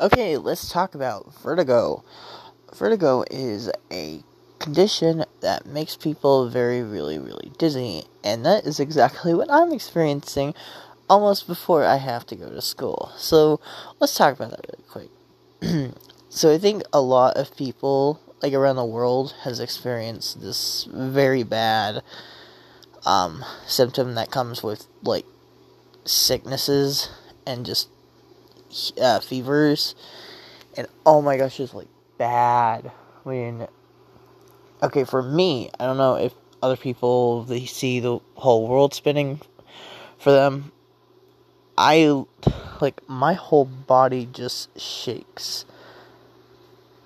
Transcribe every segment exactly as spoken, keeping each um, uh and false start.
Okay, let's talk about vertigo. Vertigo is a condition that makes people very, really, really dizzy, and that is exactly what I'm experiencing almost before I have to go to school. So, let's talk about that really quick. So, I think a lot of people, like, around the world has experienced this very bad um, symptom that comes with, like, sicknesses and just uh, fevers. And, oh my gosh, it's, like, bad. I mean, okay, for me, I don't know if other people, they see the whole world spinning for them. I, like, my whole body just shakes.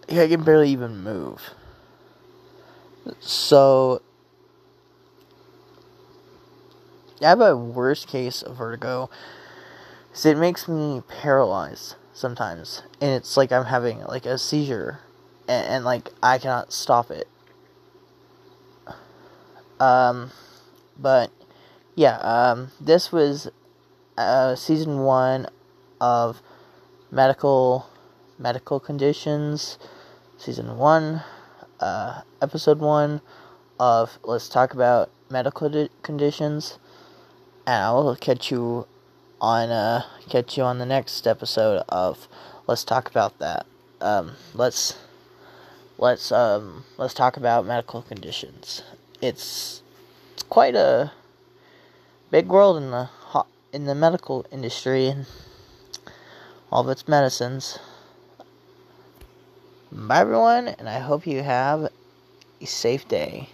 I can barely even move. So, I have a worst case of vertigo. So it makes me paralyzed sometimes. And it's like I'm having, like, a seizure. And, and like, I cannot stop it. Um, but, yeah, um, this was, uh, season one of medical, medical conditions. Season one, uh, episode one of Let's Talk About Medical di- Conditions, and I will catch you on, uh, catch you on the next episode of Let's Talk About That. Um, let's, let's, um, let's talk about medical conditions. It's, it's quite a big world in the, in the medical industry, and all of its medicines. Bye everyone, and I hope you have a safe day.